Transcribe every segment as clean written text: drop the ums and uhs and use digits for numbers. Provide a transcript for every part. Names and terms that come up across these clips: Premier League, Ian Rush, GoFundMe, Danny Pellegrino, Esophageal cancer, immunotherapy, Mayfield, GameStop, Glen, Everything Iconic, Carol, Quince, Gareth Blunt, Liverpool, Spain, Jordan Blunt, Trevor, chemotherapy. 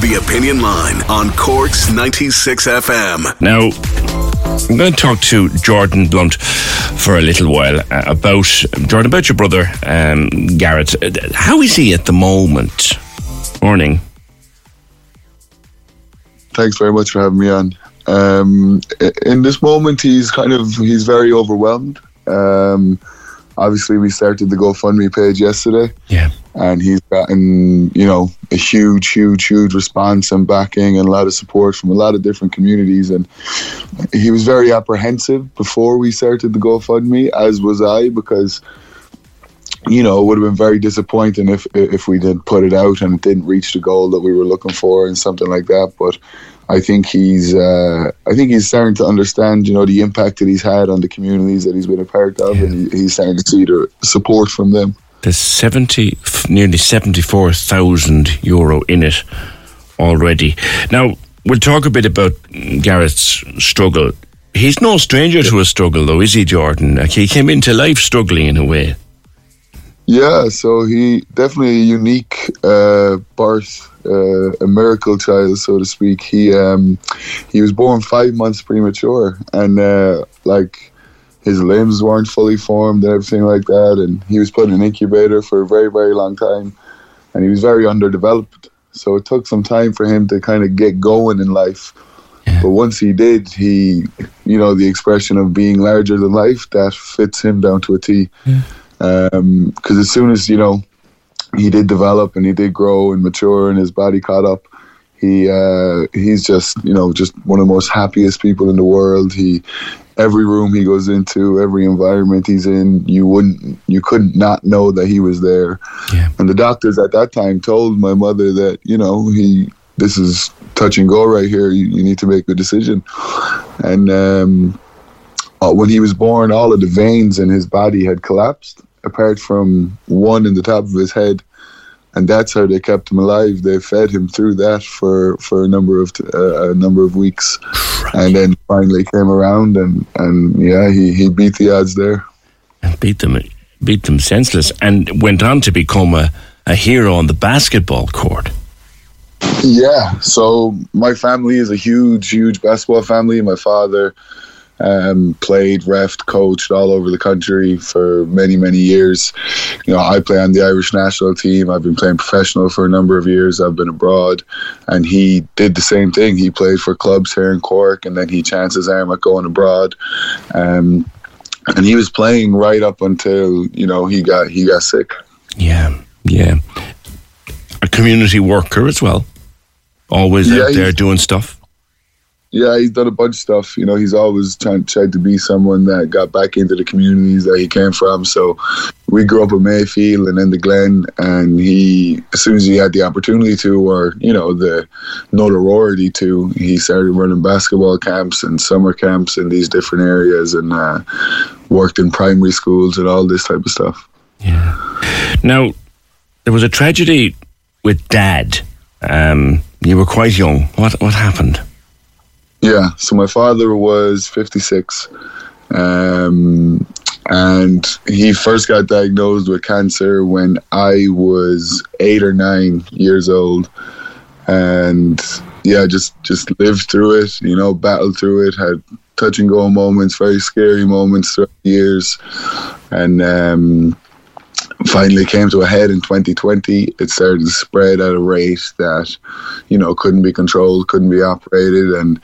The Opinion Line on Cork's 96 FM. Now, I'm going to talk to Jordan Blunt for a little while about Jordan, about your brother, Gareth. How is he at the moment? Morning. Thanks very much for having me on. In this moment, he's very overwhelmed. Obviously, we started the GoFundMe page yesterday. Yeah. And he's gotten, a huge response and backing and a lot of support from a lot of different communities. And he was very apprehensive before we started the GoFundMe, as was I, because, it would have been very disappointing if we did put it out and it didn't reach the goal that we were looking for and something like that. But I think he's starting to understand, the impact that he's had on the communities that he's been a part of, and he's starting to see the support from them. There's nearly €74,000 in it already. Now, we'll talk a bit about Gareth's struggle. He's no stranger to a struggle, though, is he, Jordan? Like, he came into life struggling in a way. Yeah, so he definitely a unique birth, a miracle child, so to speak. He was born 5 months premature, and his limbs weren't fully formed and everything like that. And he was put in an incubator for a very, very long time. And he was very underdeveloped. So it took some time for him to kind of get going in life. Yeah. But once he did, the expression of being larger than life, that fits him down to a T. Yeah. 'Cause as soon as, he did develop and he did grow and mature and his body caught up, he's just one of the most happiest people in the world. Every room he goes into, every environment he's in, you couldn't not know that he was there. Yeah. And the doctors at that time told my mother that, this is touch and go right here. You need to make a decision. And when he was born, all of the veins in his body had collapsed, apart from one in the top of his head. And that's how they kept him alive. They fed him through that for a number of weeks, and then finally came around and he beat the odds there. And beat them senseless, and went on to become a hero on the basketball court. Yeah. So my family is a huge basketball family. My father played, refed, coached all over the country for many years. I play on the Irish national team. I've been playing professional for a number of years. I've been abroad, and he did the same thing. He played for clubs here in Cork, and then he chanced his arm at going abroad. And he was playing right up until he got sick. Yeah. A community worker as well, always out there doing stuff. Yeah, he's done a bunch of stuff. He's always tried to be someone that got back into the communities that he came from. So we grew up in Mayfield and then the Glen, and he, as soon as he had the opportunity to, or, the notoriety to, he started running basketball camps and summer camps in these different areas, and worked in primary schools and all this type of stuff. Yeah. Now, there was a tragedy with Dad. You were quite young. What happened? Yeah, so my father was 56, and he first got diagnosed with cancer when I was 8 or 9 years old, and just lived through it, battled through it, had touch and go moments, very scary moments throughout the years, and finally came to a head in 2020. It started to spread at a rate that, couldn't be controlled, couldn't be operated, and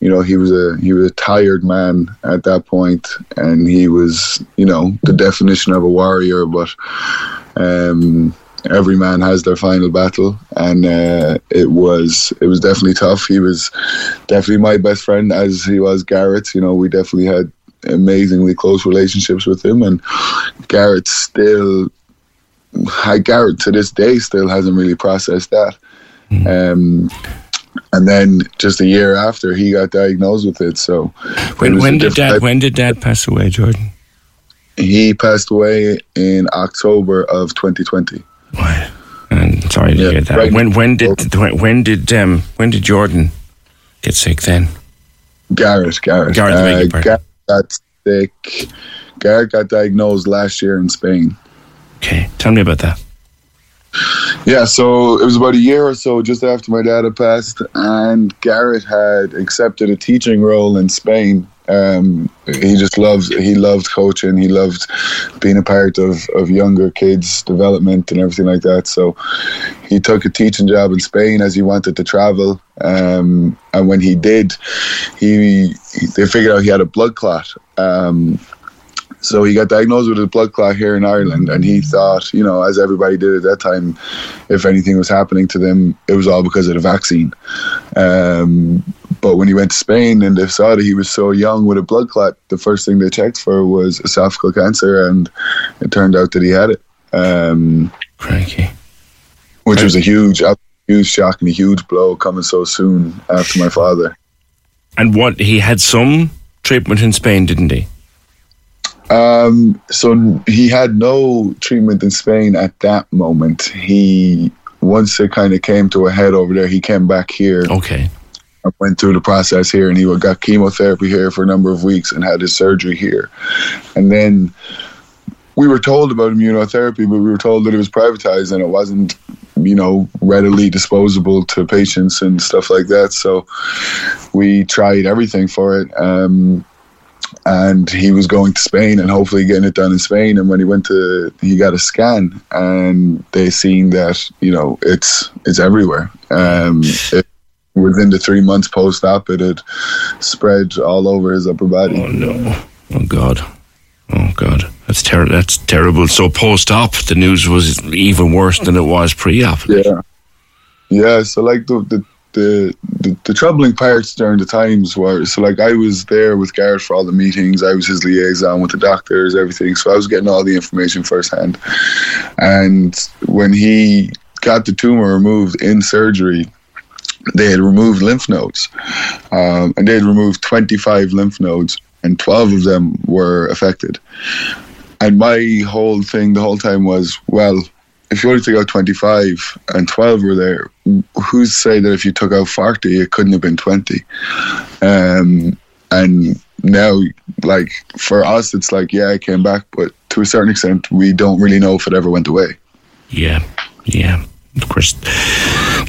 he was a tired man at that point, and he was, the definition of a warrior. But every man has their final battle, and it was definitely tough. He was definitely my best friend, as he was Gareth. We definitely had amazingly close relationships with him, and Gareth still Gareth to this day still hasn't really processed that. And then just a year after, he got diagnosed with it. So when did Dad pass away, Jordan? He passed away in October of 2020. Wow. I'm sorry to hear that. Right. When did Jordan get sick then? Gareth got sick. Gareth got diagnosed last year in Spain. Okay, tell me about that. Yeah, so it was about a year or so just after my dad had passed, and Gareth had accepted a teaching role in Spain. He loved coaching. He loved being a part of younger kids' development and everything like that. So he took a teaching job in Spain as he wanted to travel. And when he did, they figured out he had a blood clot. So he got diagnosed with a blood clot here in Ireland, and he thought, you know, as everybody did at that time, if anything was happening to them, it was all because of the vaccine. But when he went to Spain and they saw that he was so young with a blood clot, the first thing they checked for was esophageal cancer, and it turned out that he had it. Cranky. Which was a huge shock and a huge blow coming so soon after my father. And he had some treatment in Spain, didn't he? So he had no treatment in Spain at that moment. Once it kind of came to a head over there, he came back here. Okay. I went through the process here, and he got chemotherapy here for a number of weeks and had his surgery here. And then we were told about immunotherapy, but we were told that it was privatized and it wasn't, you know, readily disposable to patients and stuff like that. So we tried everything for it. And he was going to Spain and hopefully getting it done in Spain. And when he got a scan, and they seen that, you know, it's everywhere. Within the 3 months post-op, it had spread all over his upper body. Oh, no. Oh, God. That's terrible. So post-op, the news was even worse than it was pre-op. Yeah. Yeah, so like the troubling parts during the times were, so like I was there with Gareth for all the meetings. I was his liaison with the doctors, everything. So I was getting all the information firsthand. And when he got the tumor removed in surgery, they had removed lymph nodes, and they had removed 25 lymph nodes, and 12 of them were affected. And my whole thing the whole time was, well, if you only took out 25 and 12 were there, who's say that if you took out 40, it couldn't have been 20? And now, like, for us, it's like, yeah, it came back, but to a certain extent, we don't really know if it ever went away. Yeah. Of course,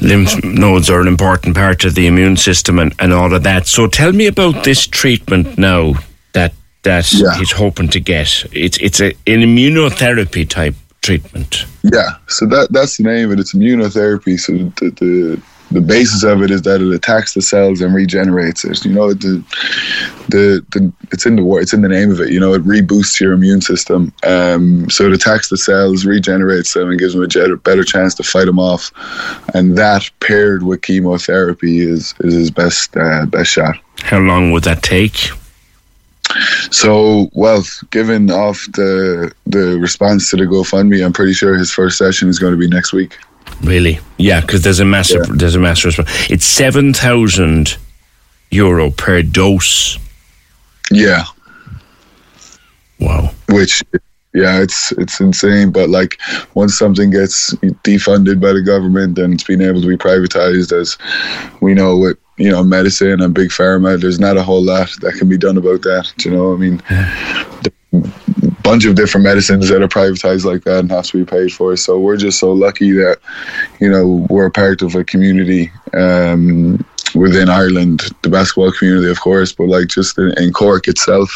lymph nodes are an important part of the immune system and all of that. So tell me about this treatment now that he's hoping to get. It's an immunotherapy type treatment. Yeah, so that's the name of it. It's immunotherapy. So the basis of it is that it attacks the cells and regenerates it. You know, it's in the name of it. You know, it reboosts your immune system. So it attacks the cells, regenerates them, and gives them a better chance to fight them off. And that paired with chemotherapy is his best shot. How long would that take? So, well, given off the response to the GoFundMe, I'm pretty sure his first session is going to be next week. Really? Yeah, because there's a massive response. It's €7,000 per dose. Yeah. Wow. Which, yeah, it's insane. But like, once something gets defunded by the government and it's being able to be privatized, as we know with, you know, medicine and big pharma, there's not a whole lot that can be done about that. Do you know what I mean? Bunch of different medicines that are privatized like that and have to be paid for. So we're just so lucky that, you know, we're a part of a community within Ireland, the basketball community, of course, but like just in Cork itself,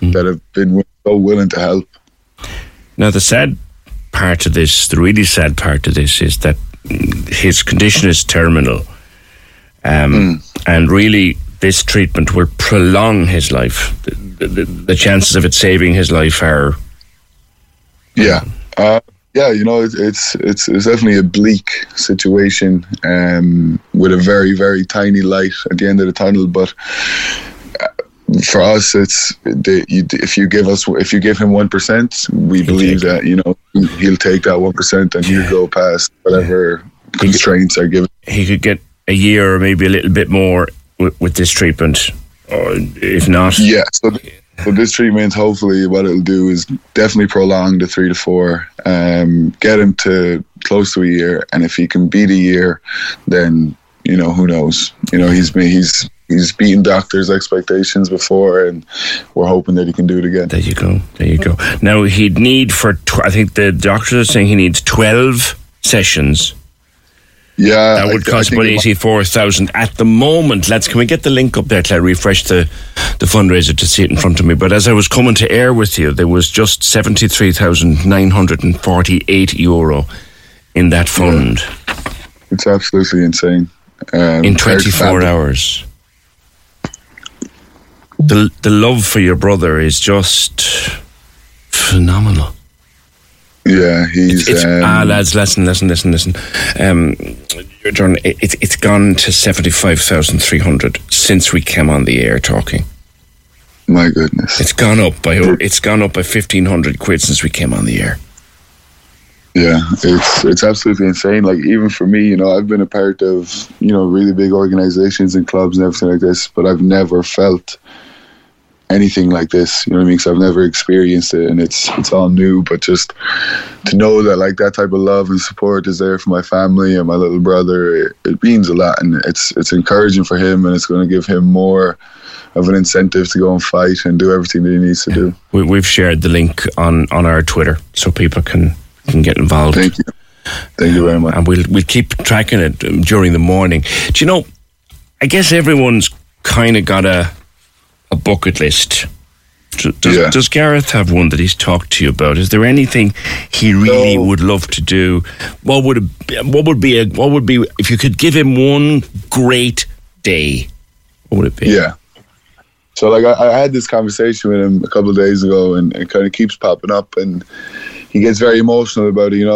that have been so willing to help. Now, the really sad part of this is that his condition is terminal. And really, this treatment will prolong his life. The chances of it saving his life are... Yeah, you know, it's definitely a bleak situation with a very, very tiny light at the end of the tunnel, but for us, it's if you give him 1%, we believe that he'll take that 1% and he'll go past whatever constraints are given. He could get a year or maybe a little bit more with this treatment, or if not, So this treatment, hopefully, what it'll do is definitely prolong the 3 to 4, get him to close to a year, and if he can beat a year, then who knows? He's beaten doctors' expectations before, and we're hoping that he can do it again. There you go. Now he'd need I think the doctors are saying he needs 12 sessions. Yeah, that would cost about 84,000 at the moment. Can we get the link up there, Claire? Refresh the fundraiser to see it in front of me. But as I was coming to air with you, there was just €73,948 in that fund. Yeah. It's absolutely insane. In 24 hours. The love for your brother is just phenomenal. Yeah, it's lads, listen. Jordan, it's gone to 75,300 since we came on the air talking. My goodness, it's gone up by 1,500 quid since we came on the air. Yeah, it's absolutely insane. Like, even for me, I've been a part of really big organizations and clubs and everything like this, but I've never felt anything like this, because I've never experienced it, and it's all new. But just to know that that type of love and support is there for my family and my little brother, it means a lot, and it's encouraging for him, and it's going to give him more of an incentive to go and fight and do everything that he needs to do. We've shared the link on our Twitter, so people can get involved. Thank you very much, and we'll keep tracking it during the morning. Do I guess everyone's kind of got a bucket list. Does Gareth have one that he's talked to you about? Is there anything he really would love to do? What would be if you could give him one great day? What would it be? Yeah. So I had this conversation with him a couple of days ago, and it kind of keeps popping up, and he gets very emotional about it.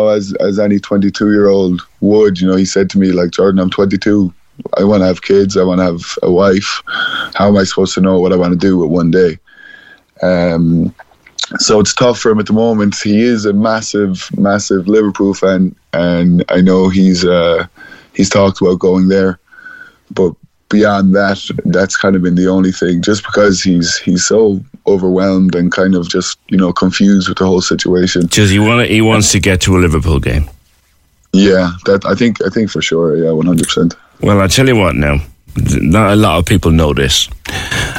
As any 22-year-old would. He said to me, Jordan, I'm 22. I want to have kids. I want to have a wife. How am I supposed to know what I want to do with one day? So it's tough for him at the moment. He is a massive, massive Liverpool fan, and I know he's talked about going there. But beyond that, that's kind of been the only thing. Just because he's so overwhelmed and kind of just confused with the whole situation. Because he wants to get to a Liverpool game. Yeah, that I think for sure. Yeah, 100%. Well, I tell you what now, not a lot of people know this,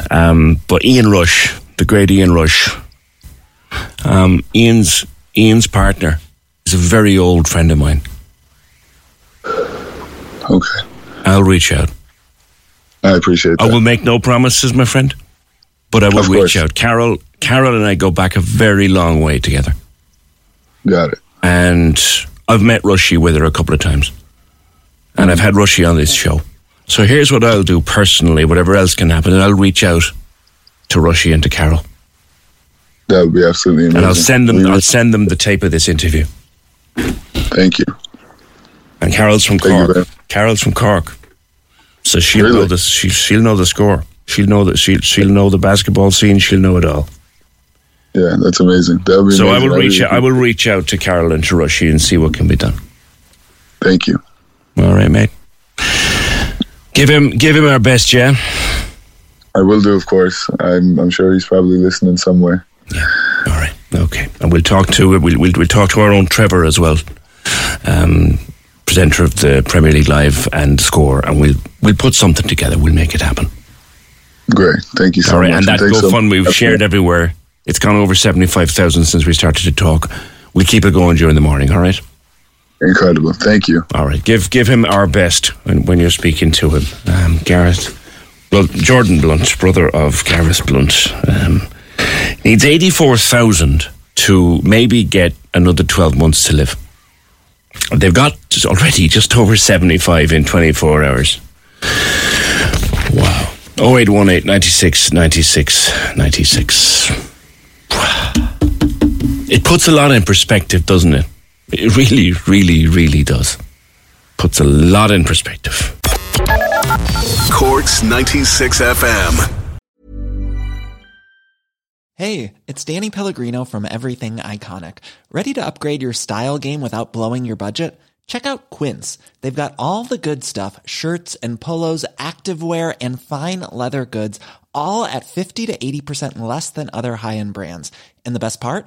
but Ian Rush, the great Ian Rush, Ian's partner is a very old friend of mine. Okay. I'll reach out. I appreciate that. I will make no promises, my friend, but I will reach out. Carol and I go back a very long way together. Got it. And I've met Rushy with her a couple of times. And I've had Rushy on this show. So here's what I'll do personally, whatever else can happen, and I'll reach out to Rushy and to Carol. That would be absolutely amazing. And I'll send them the tape of this interview. Thank you. And Carol's from Cork. So she'll know this. She'll know the score. She'll know that she'll know the basketball scene. She'll know it all. Yeah, that's amazing. That would be amazing. I will reach out to Carol and to Rushy and see what can be done. Thank you. All right, mate. Give him our best, yeah? I will do, of course. I'm sure he's probably listening somewhere. Yeah. All right. Okay. And we'll talk to our own Trevor as well, presenter of the Premier League Live and Score, and we'll put something together. We'll make it happen. Great. Thank you so much. All right. And that GoFundMe we've shared everywhere. It's gone over 75,000 since we started to talk. We'll keep it going during the morning. All right. Incredible. Thank you. All right. Give him our best when you're speaking to him. Gareth, Jordan Blunt, brother of Gareth Blunt, needs 84,000 to maybe get another 12 months to live. They've got already just over 75 in 24 hours. Wow. 0818 96 96 96. It puts a lot in perspective, doesn't it? It really, really, really does. Puts a lot in perspective. Cork's 96 FM. Hey, it's Danny Pellegrino from Everything Iconic. Ready to upgrade your style game without blowing your budget? Check out Quince. They've got all the good stuff, shirts and polos, activewear and fine leather goods, all at 50 to 80% less than other high-end brands. And the best part?